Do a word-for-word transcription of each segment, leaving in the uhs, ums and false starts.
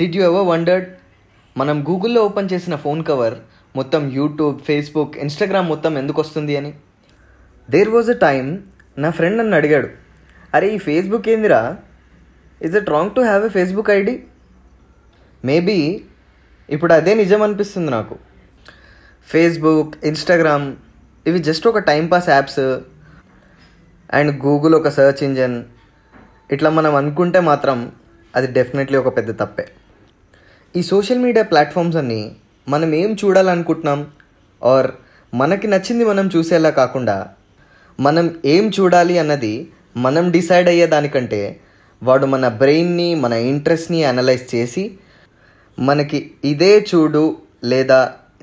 Did you ever wondered మనం గూగుల్లో open చేసిన ఫోన్ కవర్ మొత్తం యూట్యూబ్, ఫేస్బుక్, ఇన్స్టాగ్రామ్ మొత్తం ఎందుకు వస్తుంది అని? దేర్ వాజ్ అ టైమ్ నా ఫ్రెండ్ నన్ను అడిగాడు, అరే ఈ ఫేస్బుక్ ఏందిరా, is it wrong to have a Facebook ID? Maybe ఇప్పుడు అదే నిజం అనిపిస్తుంది నాకు. ఫేస్బుక్, ఇన్స్టాగ్రామ్ ఇవి జస్ట్ ఒక టైంపాస్ యాప్స్, అండ్ గూగుల్ ఒక సెర్చ్ ఇంజన్. ఇట్లా మనం అనుకుంటే మాత్రం అది డెఫినెట్లీ ఒక పెద్ద తప్పే. ఈ సోషల్ మీడియా ప్లాట్ఫామ్స్ అన్నీ మనం ఏం చూడాలనుకుంటున్నాం ఆర్ మనకి నచ్చింది మనం చూసేలా కాకుండా, మనం ఏం చూడాలి అన్నది మనం డిసైడ్ అయ్యేదానికంటే వాడు మన బ్రెయిన్ని, మన ఇంట్రెస్ట్ని అనలైజ్ చేసి మనకి ఇదే చూడు లేదా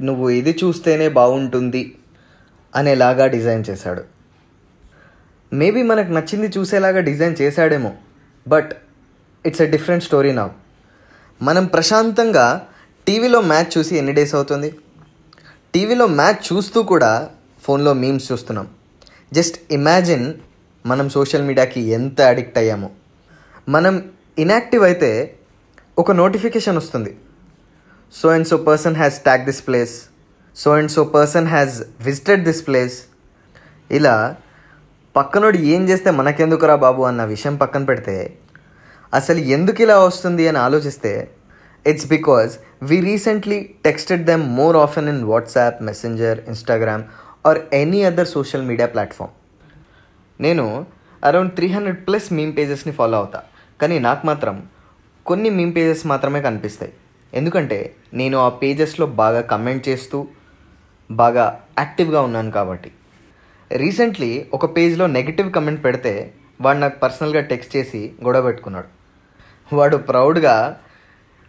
నువ్వు ఇది చూస్తేనే బాగుంటుంది అనేలాగా డిజైన్ చేశాడు. మేబీ మనకు నచ్చింది చూసేలాగా డిజైన్ చేశాడేమో, but it's a different story now. మనం ప్రశాంతంగా టీవీలో మ్యాచ్ చూసి ఎన్ని డేస్ అవుతుంది? టీవీలో మ్యాచ్ చూస్తూ కూడా ఫోన్లో మీమ్స్ చూస్తున్నాం. జస్ట్ ఇమాజిన్ మనం సోషల్ మీడియాకి ఎంత అడిక్ట్ అయ్యామో. మనం ఇన్యాక్టివ్ అయితే ఒక నోటిఫికేషన్ వస్తుంది, so and so person has tag this place, so and so person has visited this place. ఇలా పక్కనోడు ఏం చేస్తే మనకెందుకురా బాబు అన్న విషయం పక్కన పెడితే, అసలు ఎందుకు ఇలా వస్తుంది అని ఆలోచిస్తే, it's because we recently texted them more often in WhatsApp, messenger, Instagram or any other social media platform. నేను around three hundred plus meme పేజెస్ని ఫాలో అవుతా, కానీ నాకు మాత్రం కొన్ని మీమ్ పేజెస్ మాత్రమే కనిపిస్తాయి. ఎందుకంటే నేను ఆ పేజెస్లో బాగా కమెంట్ చేస్తూ బాగా యాక్టివ్గా ఉన్నాను కాబట్టి. రీసెంట్లీ ఒక పేజ్లో నెగిటివ్ కమెంట్ పెడితే వాడు నాకు పర్సనల్గా టెక్స్ట్ చేసి గొడవ పెట్టుకున్నాడు. వాడు ప్రౌడ్గా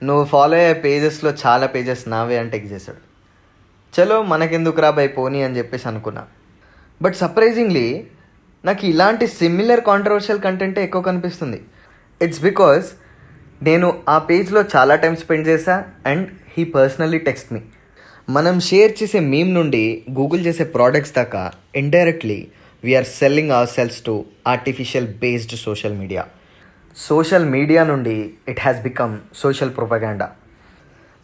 నువ్వు ఫాలో అయ్యే పేజెస్లో చాలా పేజెస్ నావే అని టెక్స్ట్ చేశాడు. చలో మనకెందుకు రా బై పోనీ అని చెప్పేసి అనుకున్నా. బట్ సర్ప్రైజింగ్లీ నాకు ఇలాంటి సిమిలర్ కాంట్రవర్షియల్ కంటెంటే ఎక్కువ కనిపిస్తుంది. ఇట్స్ బికాజ్ నేను ఆ పేజ్లో చాలా టైం స్పెండ్ చేశా and he personally text me. మనం షేర్ చేసే మీమ్ నుండి గూగుల్ చేసే ప్రోడక్ట్స్ దాకా indirectly we are selling our selves to artificial based social media. Social media నుండి it has become social propaganda.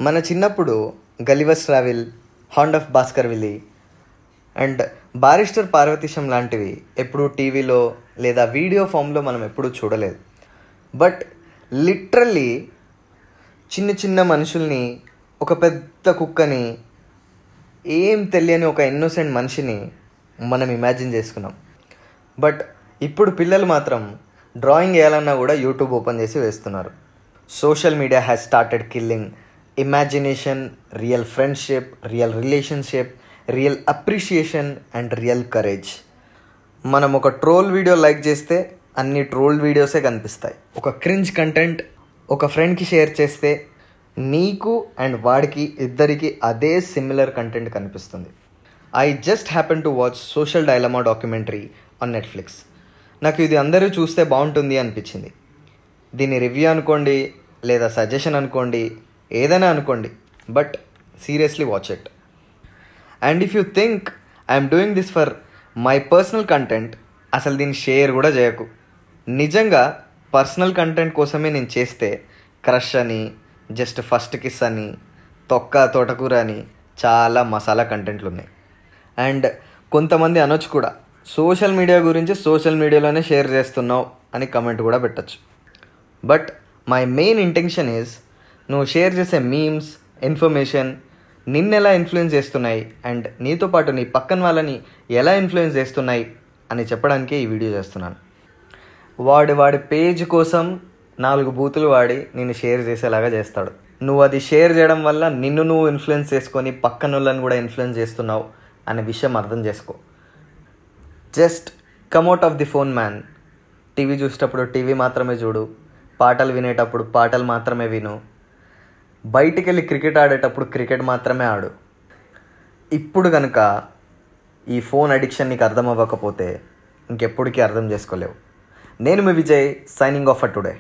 మన చిన్నప్పుడు Gulliver's travel, hound of Baskerville and barrister Parvateesam లాంటివి ఎప్పుడూ టీవీలో లేదా వీడియో ఫామ్లో మనం ఎప్పుడూ చూడలేదు. బట్ లిటరల్లీ చిన్న చిన్న మనుషుల్ని, ఒక పెద్ద కుక్కని, ఏం తెలియని ఒక ఇన్నోసెంట్ మనిషిని మనం ఇమాజిన్ చేసుకున్నాం. బట్ ఇప్పుడు పిల్లలు మాత్రం డ్రాయింగ్ వేయాలన్నా కూడా యూట్యూబ్ ఓపెన్ చేసి వేస్తున్నారు. Social media has started killing imagination, real friendship, real relationship, real appreciation and real courage. మనం ఒక ట్రోల్ వీడియో లైక్ చేస్తే అన్ని ట్రోల్ వీడియోసే కనిపిస్తాయి. ఒక క్రింజ్ కంటెంట్ ఒక ఫ్రెండ్కి షేర్ చేస్తే నీకు అండ్ వాడికి ఇద్దరికి అదే సిమిలర్ కంటెంట్ కనిపిస్తుంది. I just happen to watch social dilemma documentary on Netflix. నాకు ఇది అందరూ చూస్తే బాగుంటుంది అనిపించింది. దీని రివ్యూ అనుకోండి లేదా సజెషన్ అనుకోండి, ఏదైనా అనుకోండి, but seriously watch it. And if you think I'm doing this for my personal content, అసలు దీన్ని షేర్ కూడా చేయకు. నిజంగా పర్సనల్ కంటెంట్ కోసమే నేను చేస్తే క్రష్ అని, జస్ట్ ఫస్ట్ కిస్ అని, తొక్క తోటకూర అని చాలా మసాలా కంటెంట్లు ఉన్నాయి. అండ్ కొంతమంది అనొచ్చు కూడా, సోషల్ మీడియా గురించి సోషల్ మీడియాలోనే షేర్ చేస్తున్నావు అని కమెంట్ కూడా పెట్టచ్చు. But my main intention is నువ్వు షేర్ చేసే మీమ్స్, ఇన్ఫర్మేషన్ నిన్నెలా ఇన్ఫ్లుయెన్స్ చేస్తున్నాయి అండ్ నీతో పాటు నీ పక్కన వాళ్ళని ఎలా ఇన్ఫ్లుయెన్స్ చేస్తున్నాయి అని చెప్పడానికే ఈ వీడియో చేస్తున్నాను. వాడి వాడి పేజ్ కోసం నాలుగు బూతులు వాడి నిన్ను షేర్ చేసేలాగా చేస్తాడు. నువ్వు అది షేర్ చేయడం వల్ల నిన్ను నువ్వు ఇన్ఫ్లుయెన్స్ చేసుకొని పక్కన వాళ్ళని కూడా ఇన్ఫ్లుయెన్స్ చేస్తున్నావు అనే విషయం అర్థం చేసుకో. Just come out of the phone man. TV చూసేటప్పుడు టీవీ మాత్రమే చూడు, పాటలు వినేటప్పుడు పాటలు మాత్రమే విను, బయటికి వెళ్ళి క్రికెట్ ఆడేటప్పుడు క్రికెట్ మాత్రమే ఆడు. ఇప్పుడు కనుక ఈ ఫోన్ అడిక్షన్ నీకు అర్థం అవ్వకపోతే ఇంకెప్పటికీ అర్థం చేసుకోలేవు. నేను మీ Vijay, signing off for today.